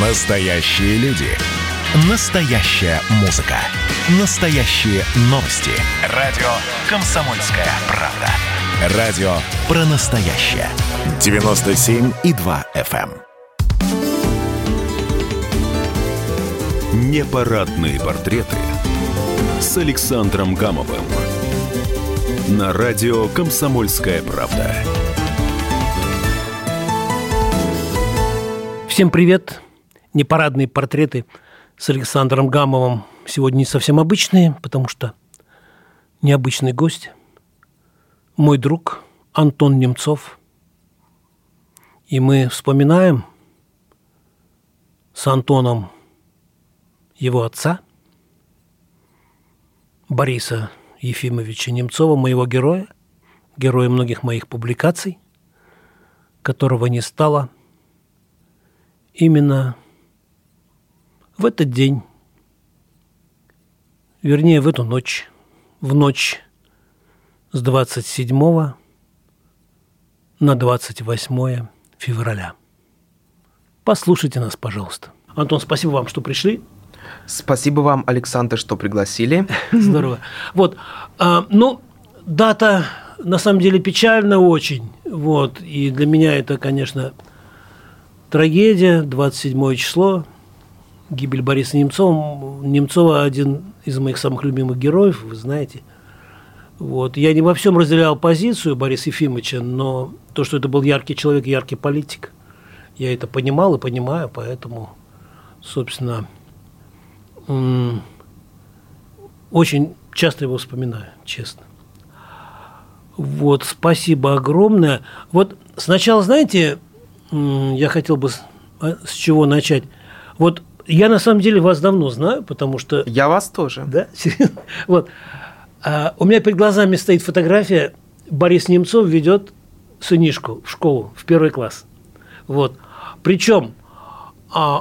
Настоящие люди. Настоящая музыка. Настоящие новости. Радио «Комсомольская правда». Радио про настоящее. 97,2 FM. Непарадные портреты с Александром Гамовым. На радио «Комсомольская правда». Всем привет! Непарадные портреты с Александром Гамовым сегодня не совсем обычные, потому что необычный гость, мой друг Антон Немцов. И мы вспоминаем с Антоном его отца, Бориса Ефимовича Немцова, моего героя, героя многих моих публикаций, которого не стало именно в этот день, вернее, в эту ночь, в ночь с 27 на 28 февраля. Послушайте нас, пожалуйста. Антон, спасибо вам, что пришли. Спасибо вам, Александр, что пригласили. Здорово. Вот, дата, на самом деле, печальна очень. Вот, и для меня это, конечно... трагедия, 27 число, гибель Бориса Немцова. Немцова – один из моих самых любимых героев, вы знаете. Вот. Я не во всем разделял позицию Бориса Ефимовича, но то, что это был яркий человек, яркий политик, я это понимал и понимаю, поэтому, собственно, очень часто его вспоминаю, честно. Вот, спасибо огромное. Вот сначала, знаете... я хотел бы с чего начать. Вот я на самом деле вас давно знаю, потому что... Я вас тоже. Да? Вот. У меня перед глазами стоит фотография. Борис Немцов ведет сынишку в школу, в первый класс. Вот. Причем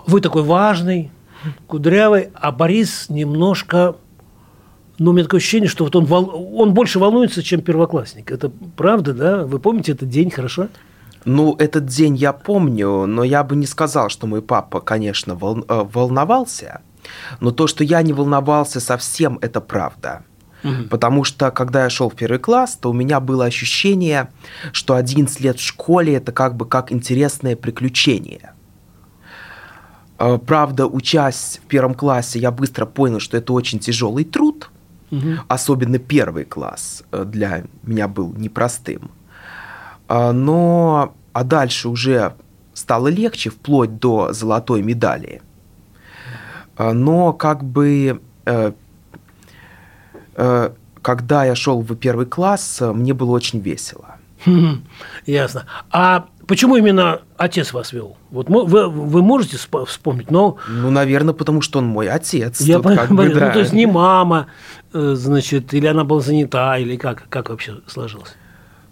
вы такой важный, кудрявый, а Борис немножко... ну, у меня такое ощущение, что вот он больше волнуется, чем первоклассник. Это правда, да? Вы помните этот день хорошо? Ну, этот день я помню, но я бы не сказал, что мой папа, конечно, волновался, но то, что я не волновался совсем, это правда. Угу. Потому что, когда я шел в первый класс, то у меня было ощущение, что 11 лет в школе – это как бы как интересное приключение. Правда, учась в первом классе, я быстро понял, что это очень тяжелый труд, угу. Особенно первый класс для меня был непростым. Но а дальше уже стало легче, вплоть до золотой медали. Но как бы, когда я шел в первый класс, мне было очень весело. Ясно. А почему именно отец вас вел? Вот вы можете вспомнить, но... Ну, наверное, потому что он мой отец. Я понимаю, ну, то есть не мама, значит, или она была занята, или как вообще сложилось?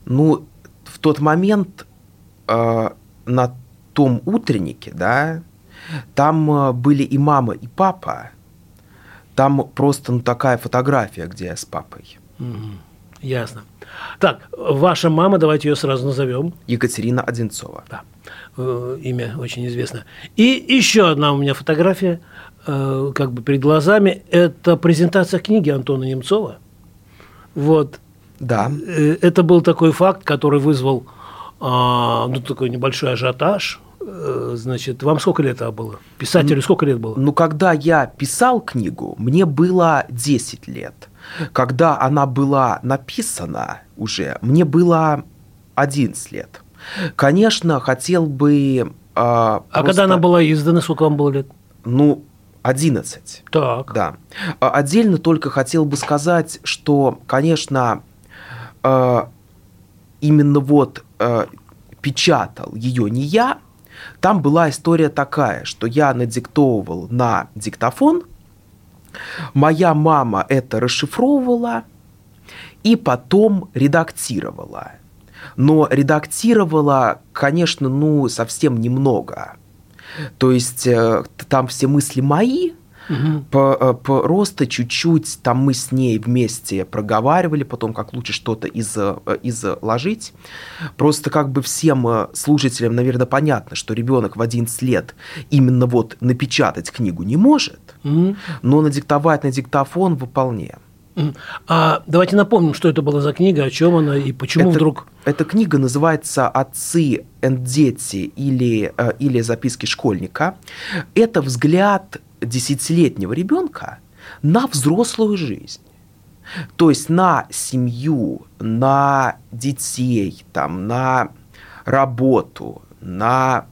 Ну... в тот момент на том утреннике, да, там были и мама, и папа. Там просто такая фотография, где я с папой. Mm-hmm. Ясно. Так, ваша мама, давайте ее сразу назовем. Екатерина Одинцова. Да, имя очень известное. И еще одна у меня фотография, как бы перед глазами. Это презентация книги Антона Немцова. Вот. Да. Это был такой факт, который вызвал такой небольшой ажиотаж. Значит, вам сколько лет было? Писателю сколько лет было? Ну, когда я писал книгу, мне было 10 лет. Когда она была написана уже, мне было 11 лет. Конечно, хотел бы... когда она была издана, сколько вам было лет? Ну... 11. Так. Да. Отдельно только хотел бы сказать, что, конечно, именно вот печатал ее не я. Там была история такая, что я надиктовывал на диктофон, моя мама это расшифровывала и потом редактировала. Но редактировала, конечно, совсем немного. То есть там все мысли мои, угу. Просто чуть-чуть там мы с ней вместе проговаривали, потом как лучше что-то изложить. Просто как бы всем слушателям, наверное, понятно, что ребенок в 11 лет именно вот напечатать книгу не может, угу. но надиктовать на диктофон вполне. А давайте напомним, что это была за книга, о чем она и почему вдруг... Эта книга называется «Отцы и дети» или «Записки школьника». Это взгляд 10-летнего ребенка на взрослую жизнь. То есть на семью, на детей, там, на работу, на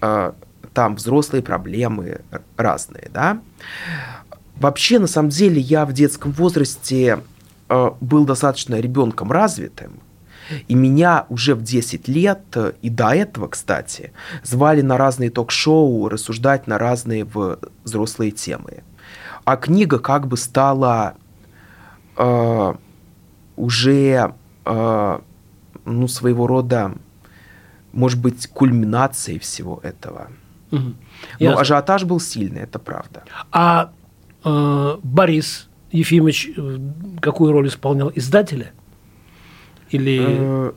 там, взрослые проблемы разные, да? Вообще, на самом деле, я в детском возрасте был достаточно ребенком развитым, и меня уже в 10 лет, и до этого, кстати, звали на разные ток-шоу, рассуждать на разные взрослые темы. А книга как бы стала уже ну, своего рода, может быть, кульминацией всего этого. Угу. Но ажиотаж был сильный, это правда. А... Борис Ефимович какую роль исполнял? Издателя? Или...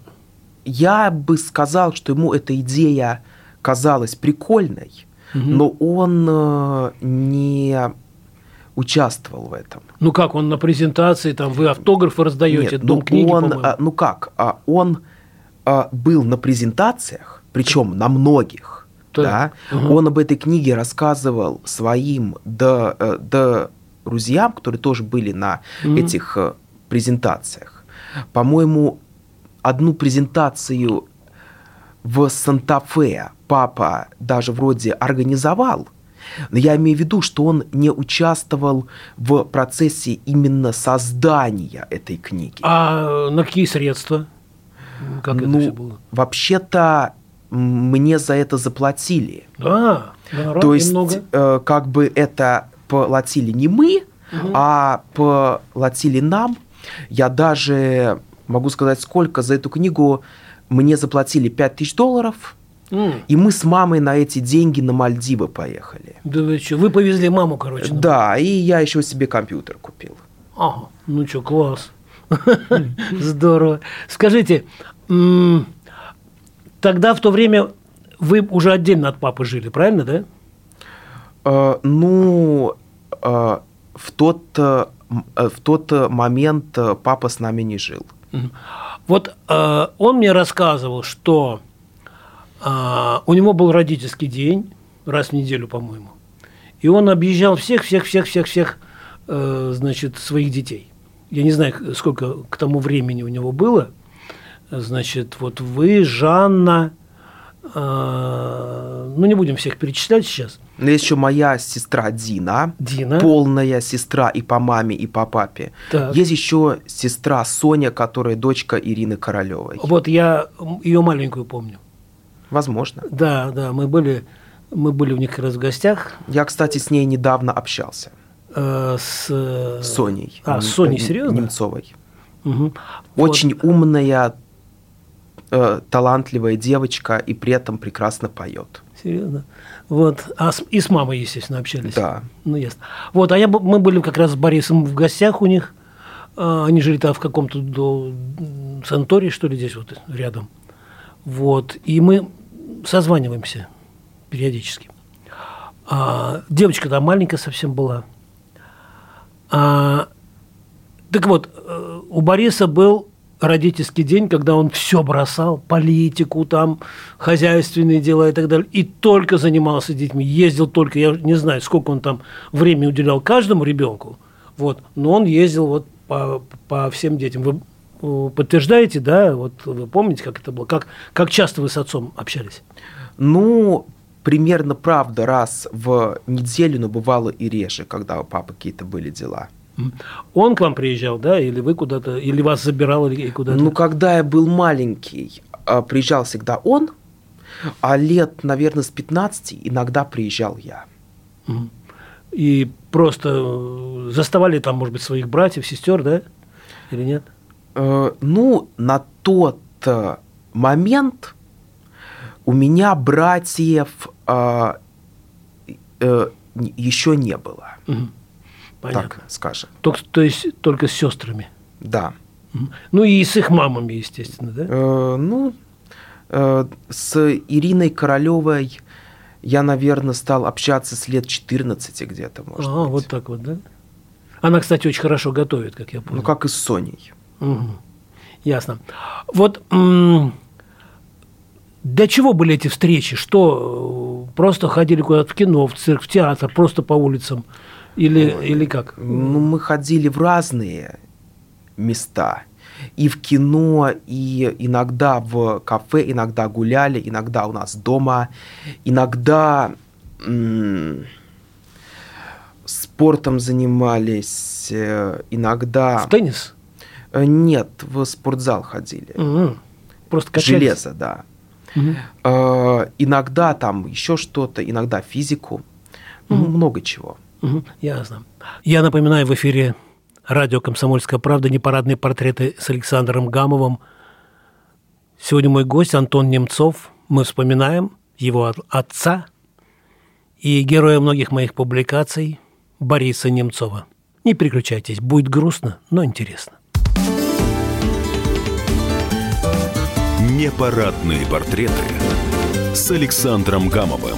Я бы сказал, что ему эта идея казалась прикольной, угу. но он не участвовал в этом. Ну как, он на презентации, там вы автографы раздаете, Дом книги, по-моему? Ну как, он был на презентациях, причем на многих. Да. Угу. Он об этой книге рассказывал своим друзьям, которые тоже были на угу. этих презентациях. По-моему, одну презентацию в Санта-Фе папа даже вроде организовал, но я имею в виду, что он не участвовал в процессе именно создания этой книги. А на какие средства? Как это все было? Вообще-то... Мне за это заплатили. Да, то есть, много. Как бы это платили не мы, угу. а платили нам. Я даже могу сказать, сколько за эту книгу мне заплатили $5000. И мы с мамой на эти деньги на Мальдивы поехали. Да вы что, вы повезли маму, короче. Да, и я еще себе компьютер купил. Ага, ну что, класс. Здорово. Скажите... Тогда в то время вы уже отдельно от папы жили, правильно, да? Ну, в тот момент папа с нами не жил. Вот он мне рассказывал, что у него был родительский день, раз в неделю, по-моему, и он объезжал всех, значит, своих детей. Я не знаю, сколько к тому времени у него было. Значит, вот вы, Жанна, ну, не будем всех перечислять сейчас. Но есть еще моя сестра Дина, полная сестра и по маме, и по папе. Так. Есть еще сестра Соня, которая дочка Ирины Королевой. Вот я ее маленькую помню. Возможно. Да, мы были у них как раз в гостях. Я, кстати, с ней недавно общался. С Соней. А, с Соней, серьезно? Немцовой. Угу. Очень вот. Умная, талантливая девочка и при этом прекрасно поет. Серьезно? Вот. И с мамой, естественно, общались. Да. Ну, ясно. Вот, мы были как раз с Борисом в гостях у них. Они жили там в каком-то санатории, что ли, здесь вот рядом. Вот. И мы созваниваемся периодически. Девочка там маленькая совсем была. Так вот, у Бориса был родительский день, когда он все бросал, политику, там, хозяйственные дела и так далее, и только занимался детьми, ездил только, я не знаю, сколько он там времени уделял каждому ребенку, вот, но он ездил вот по всем детям. Вы подтверждаете, да, вот вы помните, как это было, как часто вы с отцом общались? Ну, примерно, правда, раз в неделю, но бывало и реже, когда у папы какие-то были дела. Он к вам приезжал, да, или вы куда-то, или вас забирал, или куда-то? Ну, когда я был маленький, приезжал всегда он, а лет, наверное, с 15 иногда приезжал я. И просто заставали там, может быть, своих братьев, сестер, да, или нет? Ну, на тот момент у меня братьев еще не было. Угу. Понятно. Так скажем. То есть только с сестрами? Да. Угу. Ну и с их мамами, естественно, да? С Ириной Королевой я, наверное, стал общаться с лет 14 где-то, может быть. Вот так вот, да? Она, кстати, очень хорошо готовит, как я понял. Как и с Соней. Угу. Ясно. Вот для чего были эти встречи? Что, просто ходили куда-то в кино, в цирк, в театр, просто по улицам? Или как? Мы ходили в разные места. И в кино, и иногда в кафе, иногда гуляли, иногда у нас дома, иногда спортом занимались, иногда... В теннис? Нет, в спортзал ходили. Угу. Просто качались? Железо, да. Угу. Иногда там еще что-то, иногда физику. Угу. Много чего. Угу. Ясно. Я напоминаю, в эфире радио «Комсомольская правда», непарадные портреты с Александром Гамовым. Сегодня мой гость Антон Немцов. Мы вспоминаем его отца и героя многих моих публикаций Бориса Немцова. Не переключайтесь, будет грустно, но интересно. Непарадные портреты с Александром Гамовым.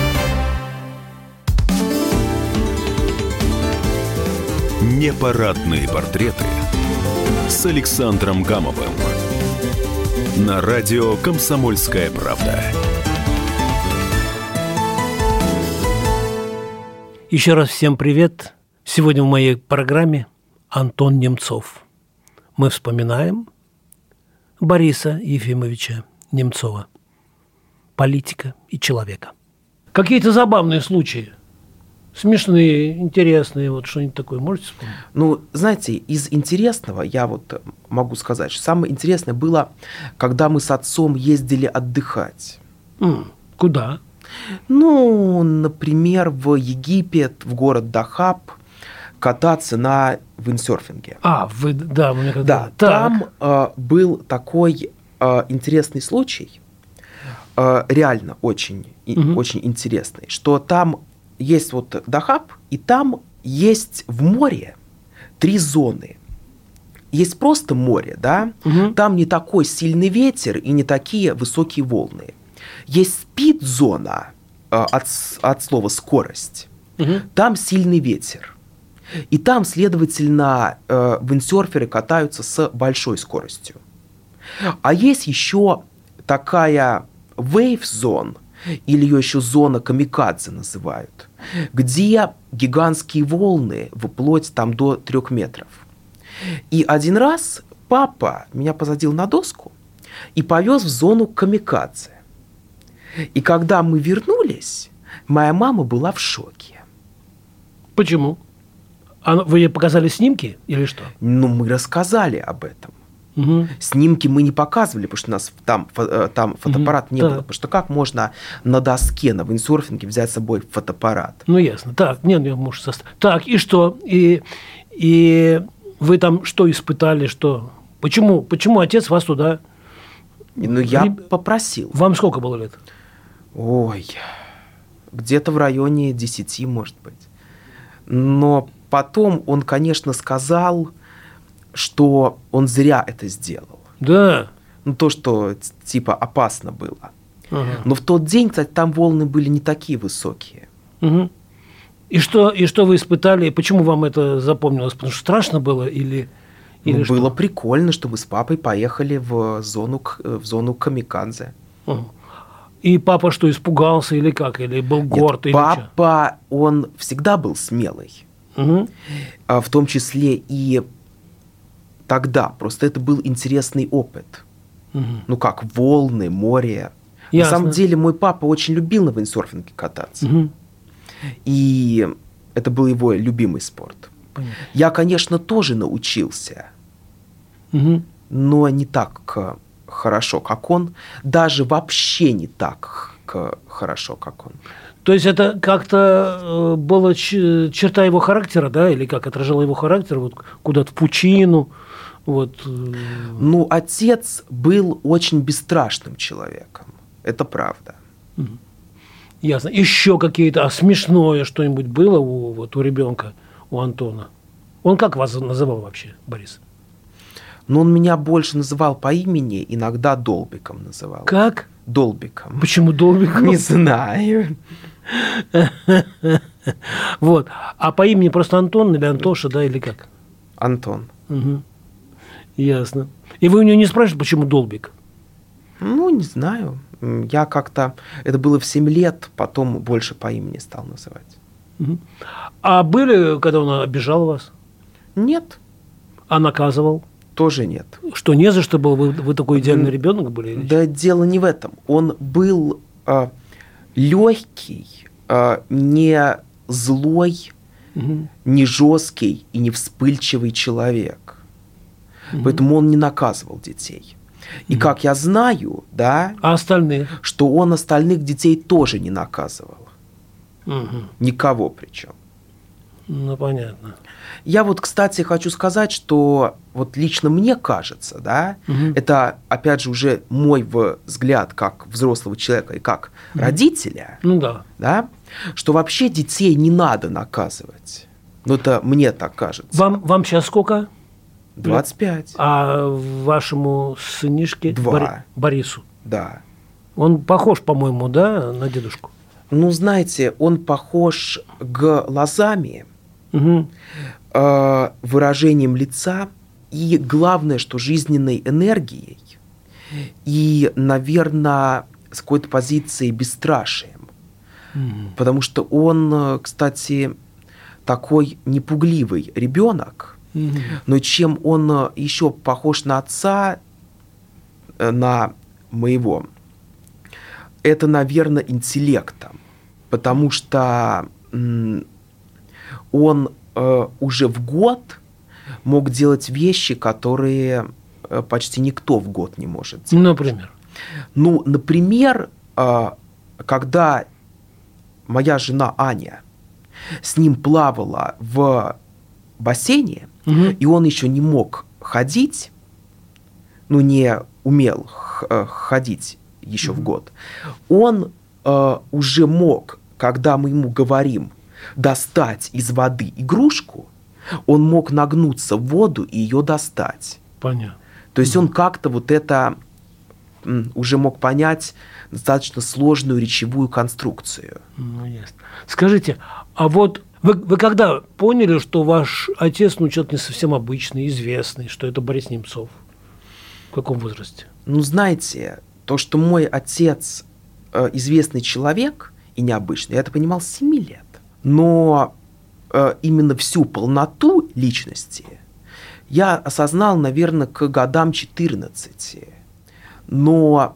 Непарадные портреты с Александром Гамовым на радио «Комсомольская правда». Еще раз всем привет. Сегодня в моей программе Антон Немцов. Мы вспоминаем Бориса Ефимовича Немцова, политика и человека. Какие-то забавные случаи. Смешные, интересные, вот что-нибудь такое можете вспомнить? Знаете, из интересного я вот могу сказать, что самое интересное было, когда мы с отцом ездили отдыхать. Куда? Например, в Египет, в город Дахаб, кататься на виндсерфинге. Да, мне кажется. Да, там был такой интересный случай, реально очень, очень интересный, что там... Есть вот Дахаб, и там есть в море 3 зоны. Есть просто море, да? Угу. Там не такой сильный ветер и не такие высокие волны. Есть спид-зона, от слова скорость. Угу. Там сильный ветер. И там, следовательно, виндсерферы катаются с большой скоростью. А есть еще такая wave-зона, или ее еще зона камикадзе называют, где гигантские волны вплоть там до 3 метров. И один раз папа меня посадил на доску и повез в зону камикадзе. И когда мы вернулись, моя мама была в шоке. Почему? Вы ей показали снимки или что? Мы рассказали об этом. Угу. Снимки мы не показывали, потому что у нас там фотоаппарат не было. Потому что как можно на доске, на виндсерфинге взять с собой фотоаппарат? Ясно. Так, Так, и что? И вы там что испытали? Что? Почему отец вас туда... Я попросил. Вам сколько было лет? Где-то в районе 10, может быть. Но потом он, конечно, сказал... что он зря это сделал. Да. То, что типа опасно было. Ага. Но в тот день, кстати, там волны были не такие высокие. Угу. И что вы испытали? Почему вам это запомнилось? Потому что страшно было или что? Было прикольно, что мы с папой поехали в зону камикадзе. Ага. И папа что, испугался или как? Или был горд? Нет, папа, он всегда был смелый. Угу. В том числе и тогда. Просто это был интересный опыт. Угу. Как волны, море. Ясно. На самом деле мой папа очень любил на виндсерфинге кататься. Угу. И это был его любимый спорт. Понятно. Я, конечно, тоже научился, угу. но не так хорошо, как он. Даже вообще не так хорошо, как он. То есть это как-то была черта его характера, да? Или как отражало его характер? Вот куда-то в пучину? Вот. Ну, отец был очень бесстрашным человеком. Это правда. Угу. Ясно. Еще какие-то... А смешное что-нибудь было у ребенка, у Антона? Он как вас называл вообще, Борис? Ну, он меня больше называл по имени, иногда Долбиком называл. Как? Долбиком. Почему Долбиком? Не знаю. Вот. А по имени просто Антон или Антоша, да, или как? Антон. Угу. Ясно. И вы у него не спрашиваете, почему Долбик? Ну, не знаю. Я как-то... Это было в 7 лет, потом больше по имени стал называть. Угу. А были, когда он обижал вас? Нет. А наказывал? Тоже нет. Что, не за что было? Вы такой идеальный ребенок были? Да дело не в этом. Он был легкий, не злой, угу. не жесткий и не вспыльчивый человек. Угу. Поэтому он не наказывал детей. И как я знаю, да, а остальные? Что он остальных детей тоже не наказывал. Угу. Никого причем. Ну, понятно. Я вот, кстати, хочу сказать, что вот лично мне кажется, да, угу. это, опять же, уже мой взгляд как взрослого человека и как угу. родителя, ну, да. Да, что вообще детей не надо наказывать. Ну, это мне так кажется. Вам сейчас сколько? 25. А вашему сынишке 2. Борису? Да. Он похож, по-моему, да, на дедушку? Ну, знаете, он похож глазами, угу. Выражением лица и, главное, что жизненной энергией и, наверное, с какой-то позиции бесстрашием. Угу. Потому что он, кстати, такой непугливый ребенок. Но чем он еще похож на отца, на моего, это, наверное, интеллектом. Потому что он уже в год мог делать вещи, которые почти никто в год не может делать. Например? Ну, например, когда моя жена Аня с ним плавала в бассейне, угу. и он еще не мог ходить, ну, не умел ходить еще угу. в год, он уже мог, когда мы ему говорим достать из воды игрушку, он мог нагнуться в воду и ее достать. Понятно. То есть угу. он как-то вот это уже мог понять достаточно сложную речевую конструкцию. Ну, ясно. Скажите, а вот вы когда поняли, что ваш отец, ну, человек не совсем обычный, известный, что это Борис Немцов? В каком возрасте? Ну, знаете, то, что мой отец известный человек и необычный, я это понимал с 7 лет. Но именно всю полноту личности я осознал, наверное, к годам 14. Но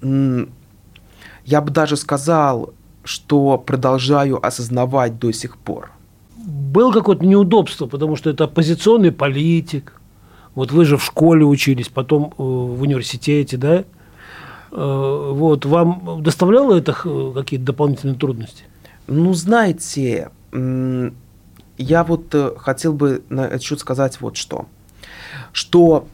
я бы даже сказал, что продолжаю осознавать до сих пор. Было какое-то неудобство, потому что это оппозиционный политик. Вот вы же в школе учились, потом в университете, да? Вот, вам доставляло это какие-то дополнительные трудности? Ну, знаете, я вот хотел бы на этот счет сказать вот что. Что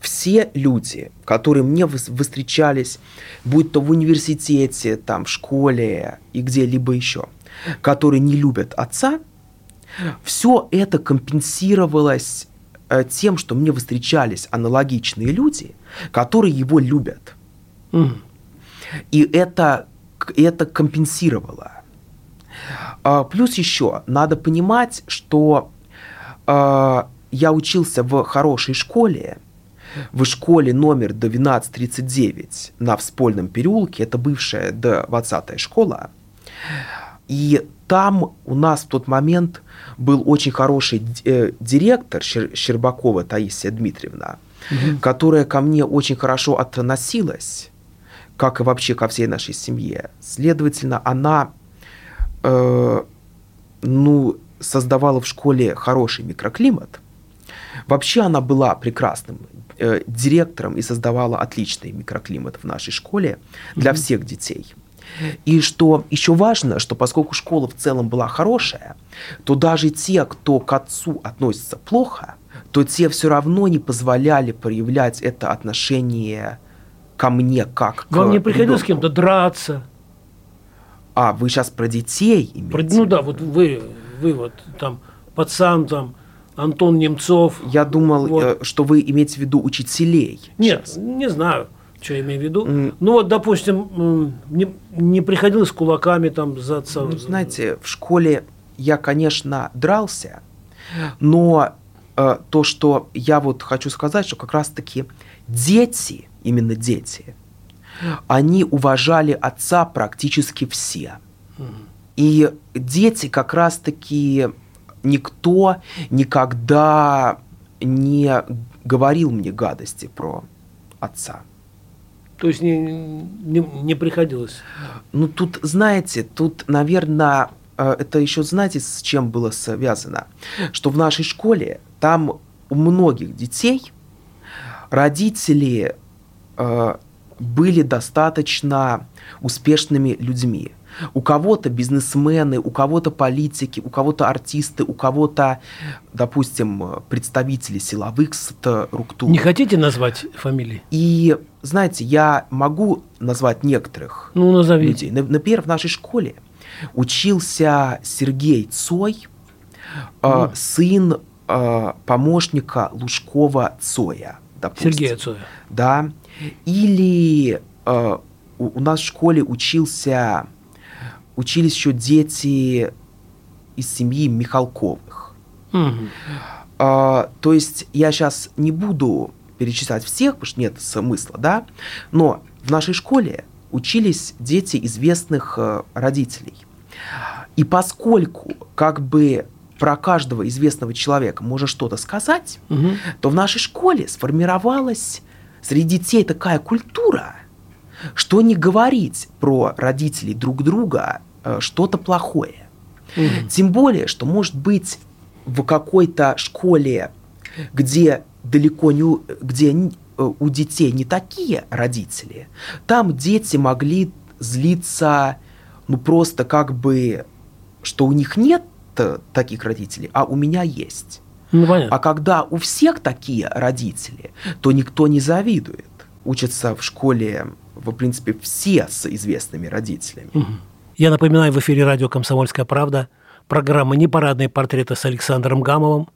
все люди, которые мне встречались, будь то в университете, там, в школе и где-либо еще, которые не любят отца, все это компенсировалось тем, что мне встречались аналогичные люди, которые его любят. Mm. И это компенсировало. Плюс еще надо понимать, что я учился в хорошей школе, в школе номер 1239 на Вспольном переулке, это бывшая Д-20-я школа, и там у нас в тот момент был очень хороший директор Щербакова Таисия Дмитриевна, угу. которая ко мне очень хорошо относилась, как и вообще ко всей нашей семье. Следовательно, она создавала в школе хороший микроклимат. Вообще она была прекрасным директором и создавала отличный микроклимат в нашей школе для всех детей. И что еще важно, что поскольку школа в целом была хорошая, то даже те, кто к отцу относится плохо, то те все равно не позволяли проявлять это отношение ко мне как к ребенку. Вам не приходилось с кем-то драться? А, вы сейчас про детей имеете? Ну да, вот вы вот там пацан там, Антон Немцов. Я думал, вот. Что вы имеете в виду учителей. Нет, сейчас. Не знаю, что я имею в виду. Ну вот, допустим, не приходилось кулаками там за отца. Ну, знаете, в школе я, конечно, дрался, но то, что я вот хочу сказать, что как раз-таки дети, именно дети, они уважали отца практически все. И дети как раз-таки... Никто никогда не говорил мне гадости про отца. То есть не приходилось? Ну, тут, знаете, наверное, это еще, знаете, с чем было связано? Что в нашей школе там у многих детей родители были достаточно успешными людьми. У кого-то бизнесмены, у кого-то политики, у кого-то артисты, у кого-то, допустим, представители силовых структур. Не хотите назвать фамилии? И, знаете, я могу назвать некоторых людей. Например, в нашей школе учился Сергей Цой, сын помощника Лужкова Цоя. Допустим. Сергея Цоя. Да. Или у нас в школе учились еще дети из семьи Михалковых. То есть я сейчас не буду перечислять всех, потому что нет смысла, да? Но в нашей школе учились дети известных родителей. И поскольку как бы про каждого известного человека можно что-то сказать, то в нашей школе сформировалась среди детей такая культура, что не говорить про родителей друг друга что-то плохое. Тем более, что, может быть, в какой-то школе, где у детей не такие родители, там дети могли злиться, просто как бы, что у них нет таких родителей, а у меня есть. А когда у всех такие родители, то никто не завидует. Учатся в школе, в принципе, все с известными родителями. Я напоминаю, в эфире радио «Комсомольская правда» программа «Непарадные портреты» с Александром Гамовым.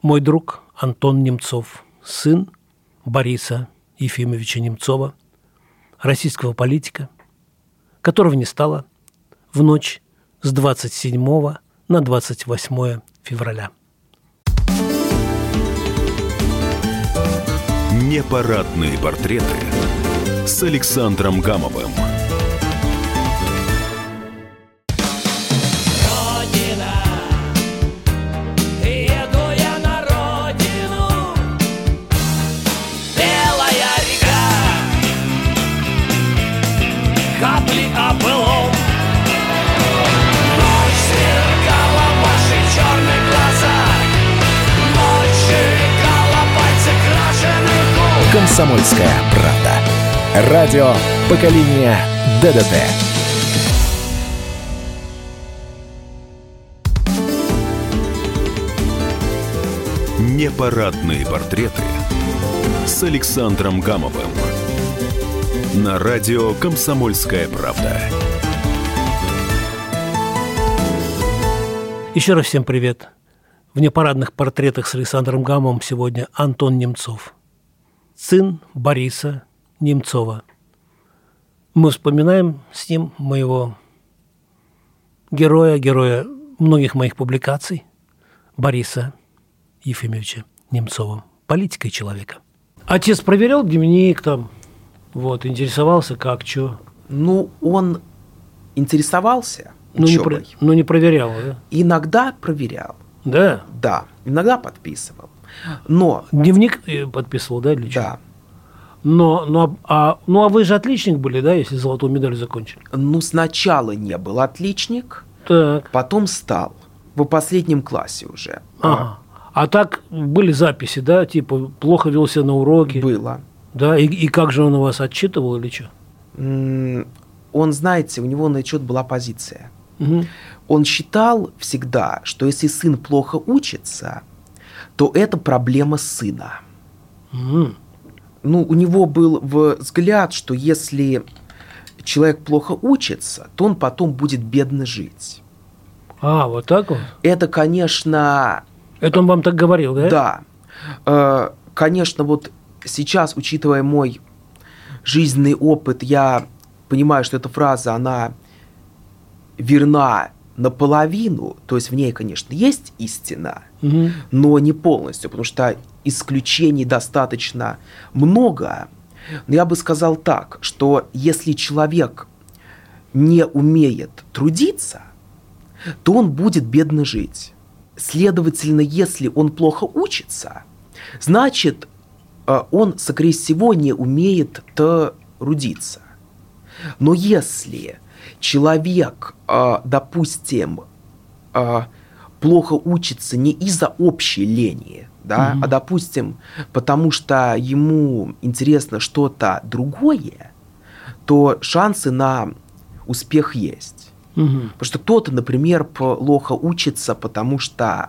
Мой друг Антон Немцов, сын Бориса Ефимовича Немцова, российского политика, которого не стало в ночь с 27 на 28 февраля. Непарадные портреты с Александром Гамовым. «Комсомольская правда». Радио поколения ДДТ. Непарадные портреты с Александром Гамовым. На радио «Комсомольская правда». Еще раз всем привет. В непарадных портретах с Александром Гамовым сегодня Антон Немцов, сын Бориса Немцова. Мы вспоминаем с ним моего героя многих моих публикаций, Бориса Ефимовича Немцова, политика и человека. Отец проверял дневник там, вот, интересовался как, что? Ну, он интересовался учебой. Но не проверял, да? Иногда проверял. Да? Да, иногда подписывал. Но дневник подписывал, да, или что? Да. Но вы же отличник были, да, если золотую медаль закончили? Ну, сначала не был отличник, так. Потом стал. В последнем классе уже. Ага. А так были записи, да, типа плохо вел себя на уроке? Было. Да, и как же он у вас отчитывал или что? Он, знаете, у него на отчет была позиция. Угу. Он считал всегда, что если сын плохо учится, то это проблема сына. Угу. Ну, у него был взгляд, что если человек плохо учится, то он потом будет бедно жить. А, вот так вот? Это, конечно... Это он вам так говорил, да? Да. Конечно, вот сейчас, учитывая мой жизненный опыт, я понимаю, что эта фраза, она верна наполовину. То есть в ней, конечно, есть истина, угу. но не полностью, потому что... исключений достаточно много, но я бы сказал так, что если человек не умеет трудиться, то он будет бедно жить. Следовательно, если он плохо учится, значит, он, скорее всего, не умеет трудиться. Но если человек, допустим, плохо учится не из-за общей лени, да, а, допустим, потому что ему интересно что-то другое, то шансы на успех есть. Угу. Потому что кто-то, например, плохо учится, потому что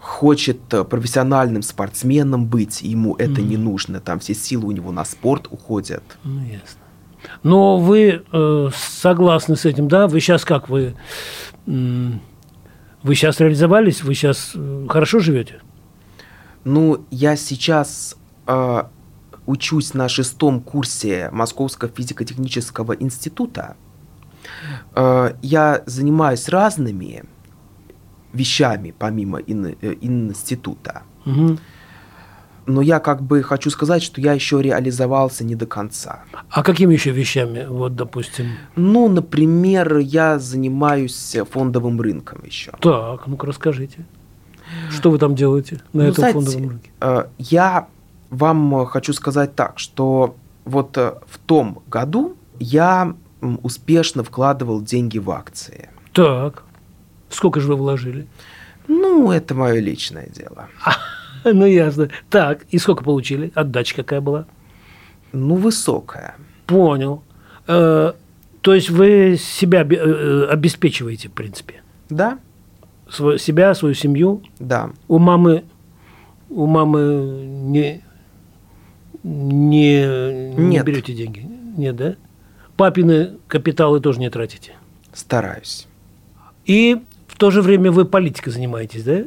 хочет профессиональным спортсменом быть, ему это не нужно, там все силы у него на спорт уходят. Ну, ясно. Но вы согласны с этим, да? Вы сейчас как? Вы сейчас реализовались? Вы сейчас хорошо живете? Ну, я сейчас учусь на 6-м курсе Московского физико-технического института. Я занимаюсь разными вещами, помимо института. Угу. Но я как бы хочу сказать, что я еще реализовался не до конца. А какими еще вещами, вот, допустим? Ну, например, я занимаюсь фондовым рынком еще. Так, ну-ка расскажите, что вы там делаете на этом, знаете, фондовом рынке? Я вам хочу сказать так, что вот в том году я успешно вкладывал деньги в акции. Так, сколько же вы вложили? Ну, это мое личное дело. Ну, ясно. Так, и сколько получили? Отдача какая была? Ну, высокая. Понял. То есть вы себя обеспечиваете, в принципе? Да. Себя, свою семью? Да. У мамы не берете деньги? Нет, да? Папины капиталы тоже не тратите? Стараюсь. И в то же время вы политикой занимаетесь, да?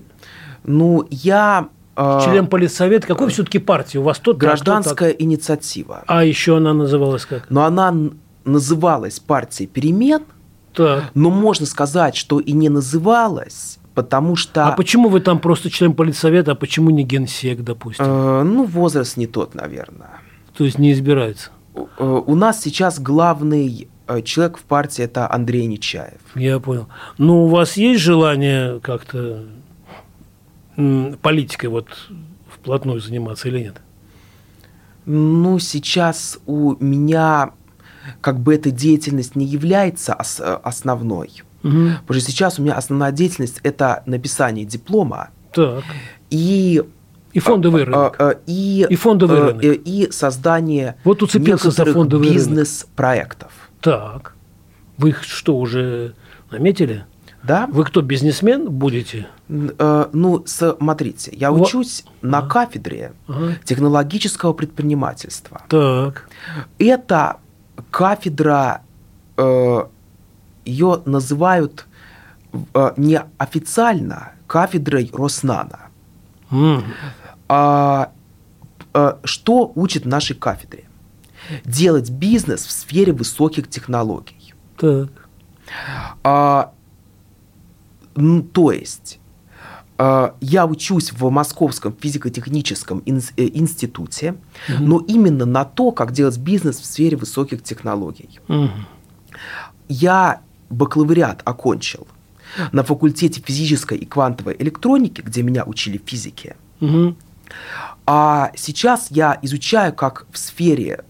Ну, я... Член политсовета. Какой все-таки партии? У вас тот... Гражданская инициатива. А еще она называлась как? Но она называлась «Партией перемен», так. Но можно сказать, что и не называлась, потому что... А почему вы там просто член политсовета, а почему не генсек, допустим? Ну, возраст не тот, наверное. То есть не избирается? У нас сейчас главный человек в партии – это Андрей Нечаев. Я понял. Но у вас есть желание как-то... политикой вот вплотную заниматься или нет? Ну, сейчас у меня как бы эта деятельность не является основной. Угу. Потому что сейчас у меня основная деятельность – это написание диплома. Так. И фондовый рынок. И фондовый рынок. И создание вот некоторых бизнес-проектов. Так. Вы их что, уже наметили? Да? Вы кто, бизнесмен будете? Ну, смотрите, я учусь на кафедре технологического предпринимательства. Так. Это кафедра, ее называют неофициально кафедрой Роснано. Что учат в нашей кафедре? Делать бизнес в сфере высоких технологий. Так. Ну, то есть, я учусь в Московском физико-техническом институте, угу. но именно на то, как делать бизнес в сфере высоких технологий. Угу. Я бакалавриат окончил на факультете физической и квантовой электроники, где меня учили физике. Угу. А сейчас я изучаю, как в сфере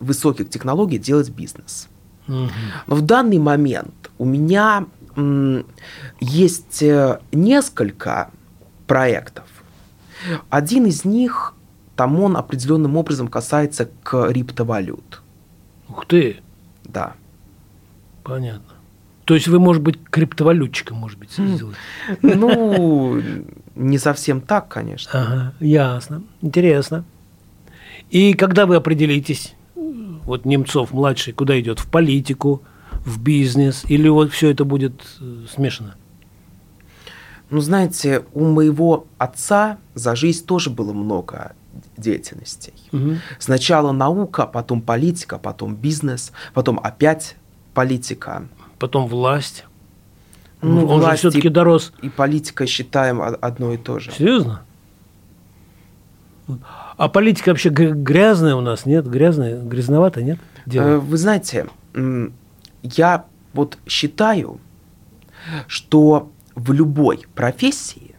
высоких технологий делать бизнес. Mm-hmm. Но в данный момент у меня есть несколько проектов. Один из них, там он определенным образом касается криптовалют. Ух ты! Да. Понятно. То есть вы, может быть, криптовалютчиком, может быть, сделали? Ну, не совсем так, конечно. Ага, ясно. Интересно. И когда вы определитесь, вот Немцов-младший, куда идет? В политику, в бизнес? Или вот все это будет смешано? Ну, знаете, у моего отца за жизнь тоже было много деятельностей. Угу. Сначала наука, потом политика, потом бизнес, потом опять политика. Потом власть. Ну, он власть же все-таки дорос. И политика считаем одно и то же. Серьезно? А политика вообще грязная у нас, нет? Грязная, грязновато, нет? Дело. Вы знаете, я вот считаю, что в любой профессии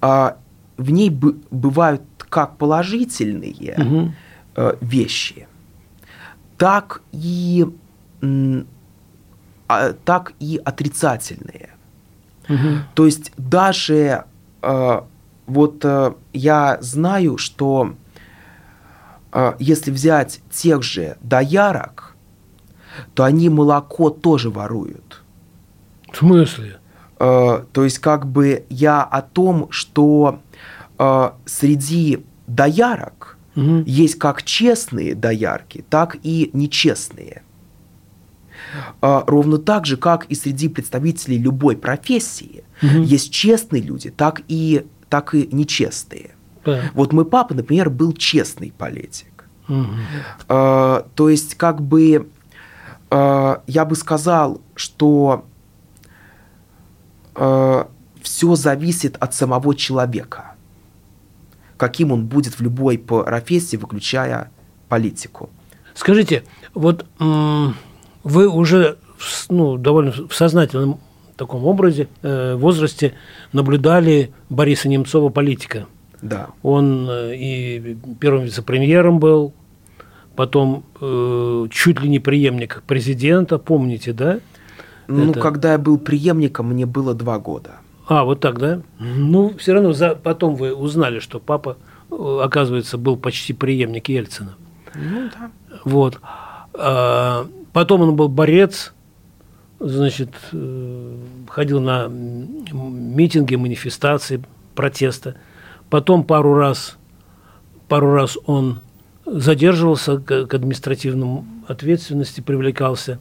в ней бывают как положительные угу. вещи, так и отрицательные. Угу. То есть даже я знаю, что если взять тех же доярок, то они молоко тоже воруют. В смысле? То есть как бы я о том, что среди доярок угу. есть как честные доярки, так и нечестные. Ровно так же, как и среди представителей любой профессии, угу. есть честные люди, так и нечестные. Да. Вот мой папа, например, был честный политик. Угу. То есть, как бы, я бы сказал, что все зависит от самого человека, каким он будет в любой профессии, выключая политику. Скажите, вот... Вы уже довольно в сознательном таком образе, возрасте наблюдали Бориса Немцова, политика. Да. Он и первым вице-премьером был, потом чуть ли не преемник президента, помните, да? Ну, это... когда я был преемником, мне было 2 года. А, вот так, да? Ну, все равно потом вы узнали, что папа, оказывается, был почти преемник Ельцина. Ну, да. Вот. Потом он был борец, значит, ходил на митинги, манифестации, протеста. Потом пару раз он задерживался, к административной ответственности привлекался.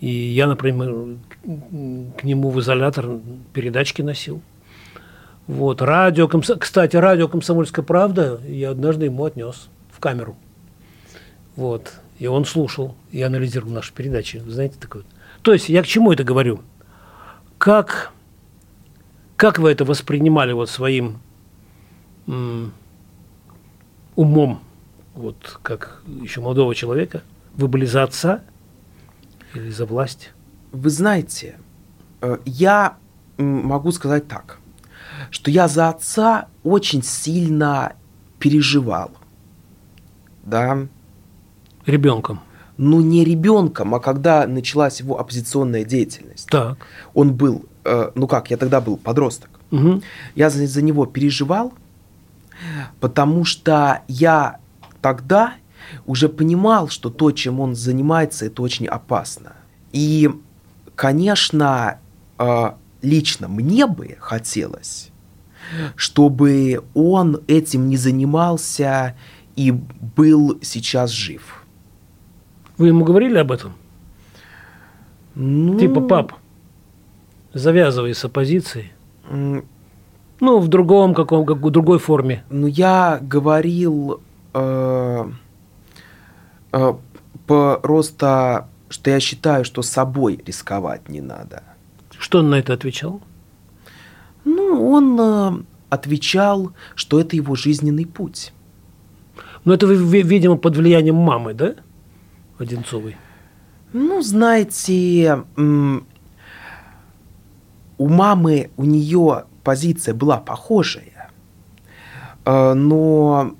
И я, например, к нему в изолятор передачки носил. Вот, Кстати, радио «Комсомольская правда» я однажды ему отнес в камеру. Вот. И он слушал и анализировал наши передачи. Вы знаете, такое. То есть я к чему это говорю? Как вы это воспринимали вот своим умом, вот как еще молодого человека? Вы были за отца или за власть? Вы знаете, я могу сказать так, что я за отца очень сильно переживал. Да. Ребенком? Ну, не ребенком, а когда началась его оппозиционная деятельность. Так. Он был, я тогда был подросток. Угу. Я за него переживал, потому что я тогда уже понимал, что то, чем он занимается, это очень опасно. И, конечно, лично мне бы хотелось, чтобы он этим не занимался и был сейчас жив. Вы ему говорили об этом? Ну... Типа, пап, завязывай с оппозицией. Ну, в другом другой форме. Ну, я говорил просто, что я считаю, что собой рисковать не надо. Что он на это отвечал? Ну, он отвечал, что это его жизненный путь. Ну, это, видимо, под влиянием мамы, да? Одинцовой? Ну, знаете, у мамы, у нее позиция была похожая. но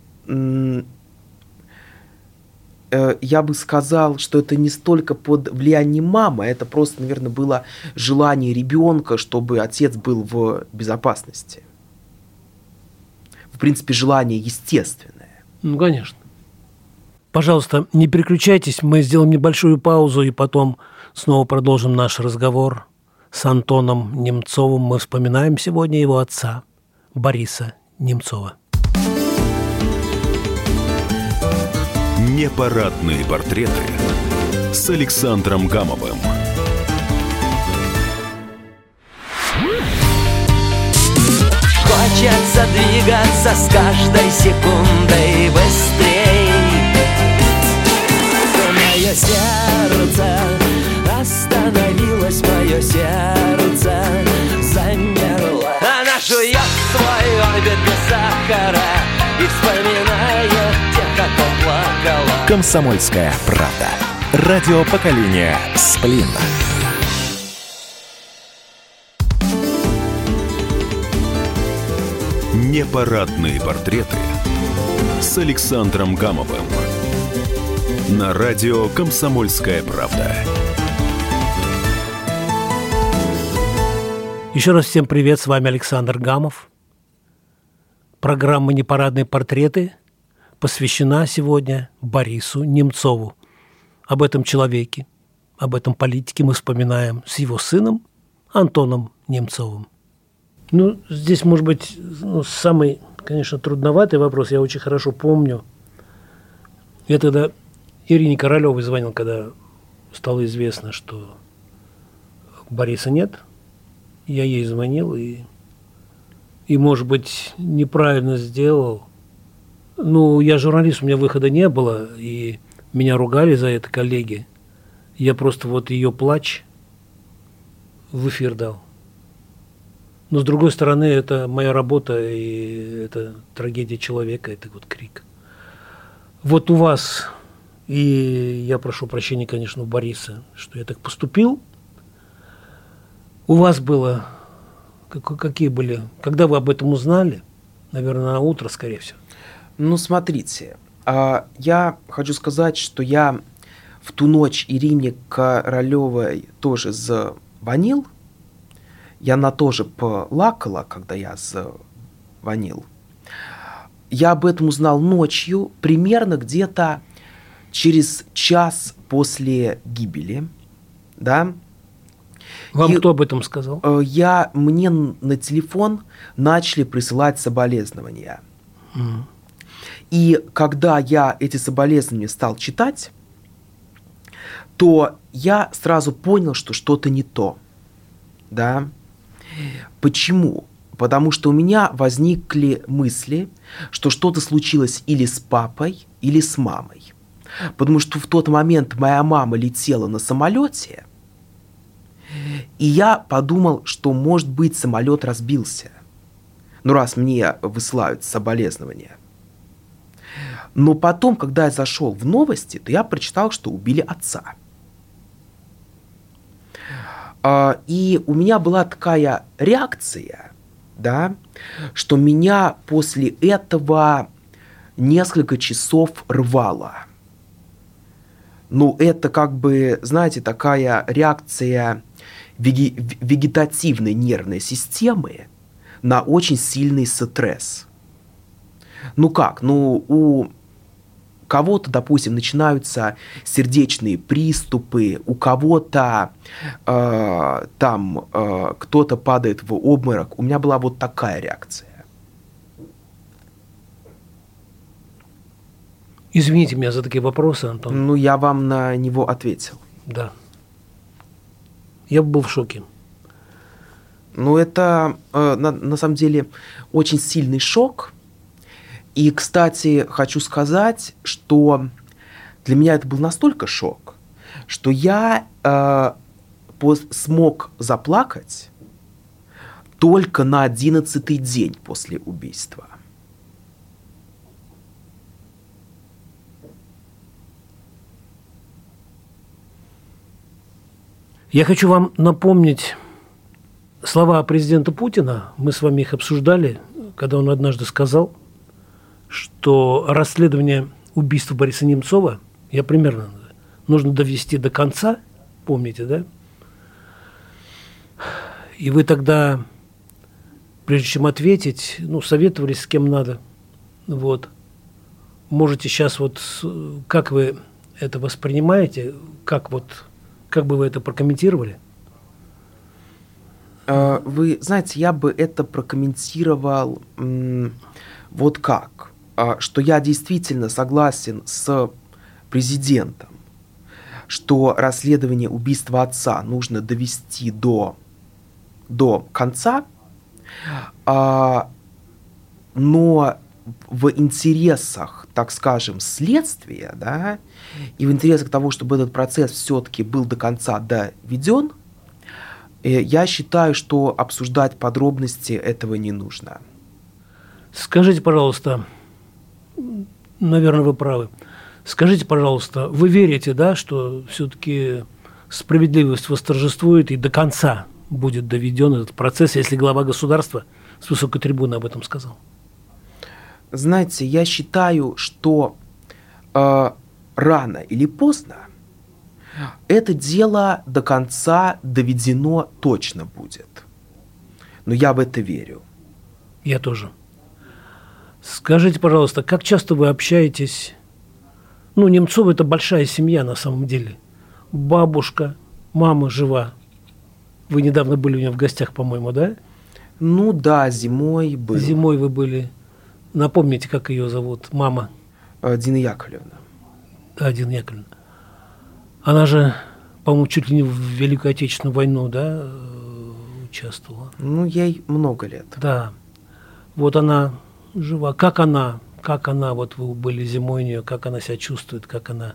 я бы сказал, что это не столько под влиянием мамы, это просто, наверное, было желание ребенка, чтобы отец был в безопасности. В принципе, желание естественное. Ну, конечно. Пожалуйста, не переключайтесь, мы сделаем небольшую паузу и потом снова продолжим наш разговор с Антоном Немцовым. Мы вспоминаем сегодня его отца, Бориса Немцова. Непарадные портреты с Александром Гамовым. Хочется двигаться с каждой секундой быстрей. Мое сердце остановилось, мое сердце замерло. Она жует свой орбит без сахара и вспоминает тех, кто плакала. Комсомольская правда. Радио поколения «Сплин». Непарадные портреты с Александром Гамовым. На радио «Комсомольская правда». Еще раз всем привет, с вами Александр Гамов. Программа «Непарадные портреты» посвящена сегодня Борису Немцову. Об этом человеке, об этом политике мы вспоминаем с его сыном Антоном Немцовым. Ну, здесь, может быть, самый, конечно, трудноватый вопрос, я очень хорошо помню. Я тогда Ирине Королевой звонил, когда стало известно, что Бориса нет. Я ей звонил и, может быть, неправильно сделал. Ну, я журналист, у меня выхода не было, и меня ругали за это коллеги. Я просто вот ее плач в эфир дал. Но, с другой стороны, это моя работа, и это трагедия человека, это вот крик. Вот у вас... И я прошу прощения, конечно, у Бориса, что я так поступил. У вас было... Какие были... Когда вы об этом узнали? Наверное, на утро, скорее всего. Ну, смотрите. Я хочу сказать, что я в ту ночь Ирине Королевой тоже звонил. И она тоже плакала, когда я звонил. Я об этом узнал ночью, примерно где-то... через час после гибели, да. Вам кто об этом сказал? Мне на телефон начали присылать соболезнования. Mm. И когда я эти соболезнования стал читать, то я сразу понял, что что-то не то. Да? Почему? Потому что у меня возникли мысли, что что-то случилось или с папой, или с мамой. Потому что в тот момент моя мама летела на самолете, и я подумал, что, может быть, самолет разбился. Ну, раз мне высылают соболезнования. Но потом, когда я зашел в новости, то я прочитал, что убили отца. И у меня была такая реакция, да, что меня после этого несколько часов рвало. Ну, это как бы, знаете, такая реакция вегетативной нервной системы на очень сильный стресс. Ну как? Ну, у кого-то, допустим, начинаются сердечные приступы, у кого-то кто-то падает в обморок. У меня была вот такая реакция. Извините меня за такие вопросы, Антон. Ну, я вам на него ответил. Да. Я был в шоке. Ну, это, на самом деле, очень сильный шок. И, кстати, хочу сказать, что для меня это был настолько шок, что я смог заплакать только на 11-й день после убийства. Я хочу вам напомнить слова президента Путина. Мы с вами их обсуждали, когда он однажды сказал, что расследование убийства Бориса Немцова, я примерно, нужно довести до конца, помните, да? И вы тогда, прежде чем ответить, ну, советовались с кем надо, вот. Можете сейчас вот, как вы это воспринимаете, как вот, как бы вы это прокомментировали? Вы знаете, я бы это прокомментировал вот как, что я действительно согласен с президентом, что расследование убийства отца нужно довести до конца, но в интересах, так скажем, следствия, да, и в интересах того, чтобы этот процесс все-таки был до конца доведен, я считаю, что обсуждать подробности этого не нужно. Скажите, пожалуйста, наверное, вы правы. Скажите, пожалуйста, вы верите, да, что все-таки справедливость восторжествует и до конца будет доведен этот процесс, если глава государства с высокой трибуны об этом сказал? Знаете, я считаю, что рано или поздно это дело до конца доведено точно будет. Но я в это верю. Я тоже. Скажите, пожалуйста, как часто вы общаетесь? Ну, Немцова – это большая семья на самом деле. Бабушка, мама жива. Вы недавно были у нее в гостях, по-моему, да? Ну да, зимой был. Зимой вы были. Напомните, как ее зовут, мама? Дина Яковлевна. Да, Дина Яковлевна. Она же, по-моему, чуть ли не в Великую Отечественную войну, да, участвовала. Ну, ей много лет. Да. Вот она жива. Как она, вот вы были зимой у нее, как она себя чувствует, как она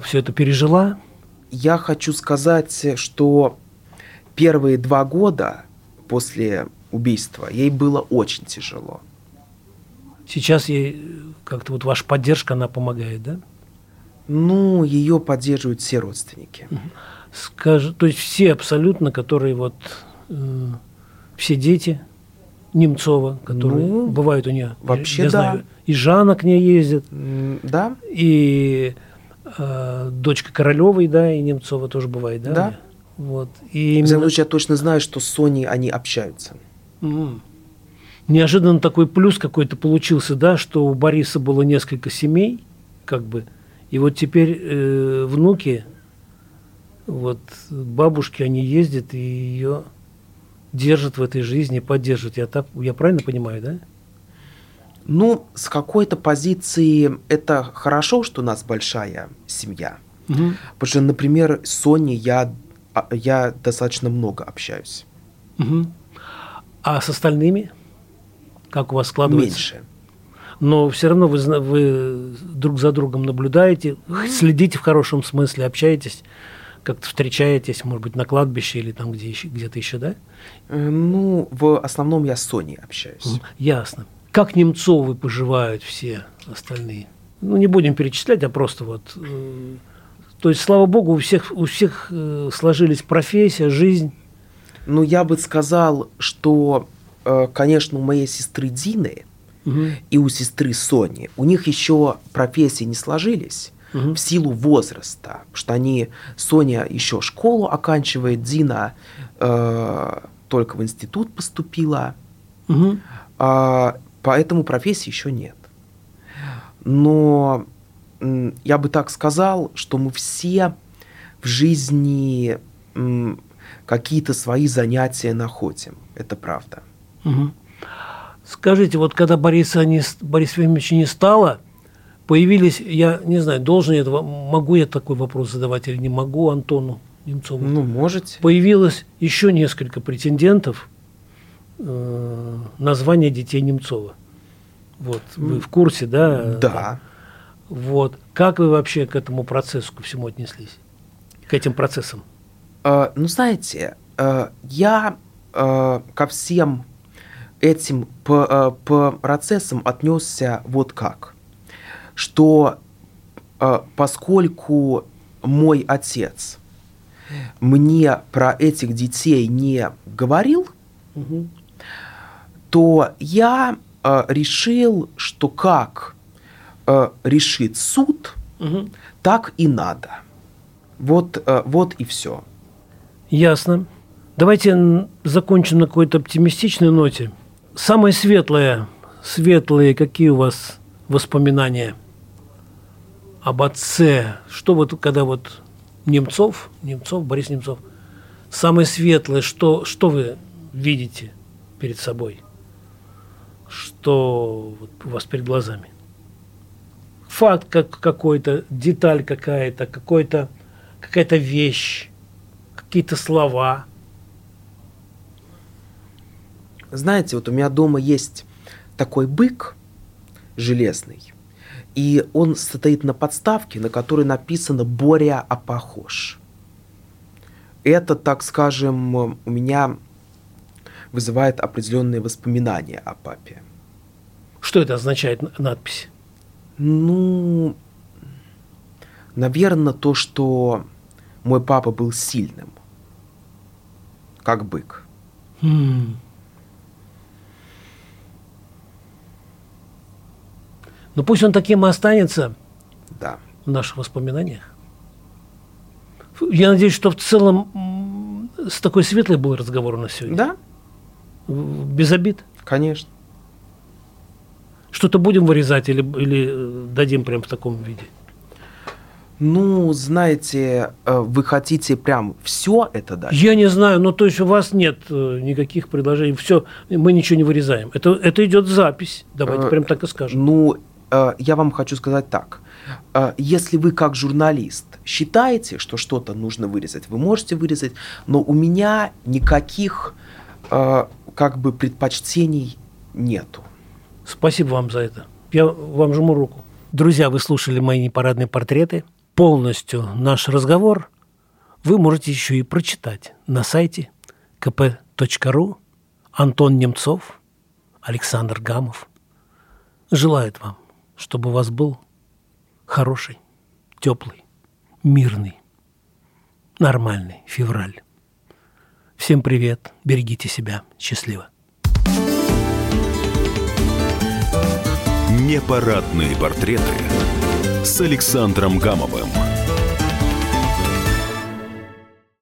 все это пережила? Я хочу сказать, что первые 2 года после убийства ей было очень тяжело. Сейчас ей как-то вот ваша поддержка, она помогает, да? Ну, ее поддерживают все родственники. То есть все абсолютно, которые вот, все дети Немцова, которые бывают у нее. Вообще, я знаю, и Жанна к ней ездит, да. И дочка Королевой, да, и Немцова тоже бывает, да? Да. Вот. И именно... я точно знаю, что с Соней они общаются. Неожиданно такой плюс какой-то получился, да, что у Бориса было несколько семей, как бы, и вот теперь внуки, вот бабушки, они ездят и ее держат в этой жизни, поддерживают. Я правильно понимаю, да? Ну, с какой-то позиции это хорошо, что у нас большая семья. Угу. Потому что, например, с Соней я достаточно много общаюсь. Угу. А с остальными? Как у вас складывается? Меньше. Но все равно вы друг за другом наблюдаете, следите в хорошем смысле, общаетесь, как-то встречаетесь, может быть, на кладбище или там где-то еще, да? Ну, в основном я с Соней общаюсь. Ясно. Как Немцовы поживают все остальные? Ну, не будем перечислять, а просто вот... То есть, слава богу, у всех сложились профессия, жизнь. Ну, я бы сказал, что, конечно, у моей сестры Дины и у сестры Сони, у них еще профессии не сложились в силу возраста, потому что Соня еще школу оканчивает, Дина только в институт поступила, поэтому профессии еще нет. Но я бы так сказал, что мы все в жизни какие-то свои занятия находим, это правда. Угу. Скажите, вот когда Бориса Ефимовича не стало, появились, я не знаю, могу я такой вопрос задавать или не могу Антону Немцову? Ну, можете. Появилось еще несколько претендентов на звание детей Немцова. Вот, вы в курсе, да? Да. Вот. Как вы вообще к этому процессу, ко всему отнеслись? К этим процессам? Ну, знаете, я ко всем этим процессам отнесся вот как, что поскольку мой отец мне про этих детей не говорил, то я решил, что как решит суд, угу. так и надо. Вот и все. Ясно. Давайте закончим на какой-то оптимистичной ноте. Самое светлые какие у вас воспоминания об отце? Что вот, когда вот Борис Немцов, самое светлое, что вы видите перед собой? Что у вас перед глазами? Факт какой-то, деталь какая-то, какая-то вещь, какие-то слова. Знаете, вот у меня дома есть такой бык железный, и он стоит на подставке, на которой написано «Боря Апохож». Это, так скажем, у меня вызывает определенные воспоминания о папе. Что это означает, надпись? Ну, наверное, то, что мой папа был сильным, как бык. Но пусть он таким и останется, да, в наших воспоминаниях. Я надеюсь, что в целом с такой светлый был разговор у нас сегодня. Да. Без обид. Конечно. Что-то будем вырезать или дадим прям в таком виде? Ну, знаете, вы хотите прям все это дать? Я не знаю, но то есть у вас нет никаких предложений. Все, мы ничего не вырезаем. Это идет запись. Давайте прям так и скажем. Ну, я вам хочу сказать так. Если вы как журналист считаете, что что-то нужно вырезать, вы можете вырезать, но у меня никаких как бы предпочтений нету. Спасибо вам за это. Я вам жму руку. Друзья, вы слушали мои непарадные портреты. Полностью наш разговор вы можете еще и прочитать на сайте kp.ru. Антон Немцов, Александр Гамов желает вам, чтобы у вас был хороший, теплый, мирный, нормальный февраль. Всем привет, берегите себя, счастливо. Непарадные портреты с Александром Гамовым.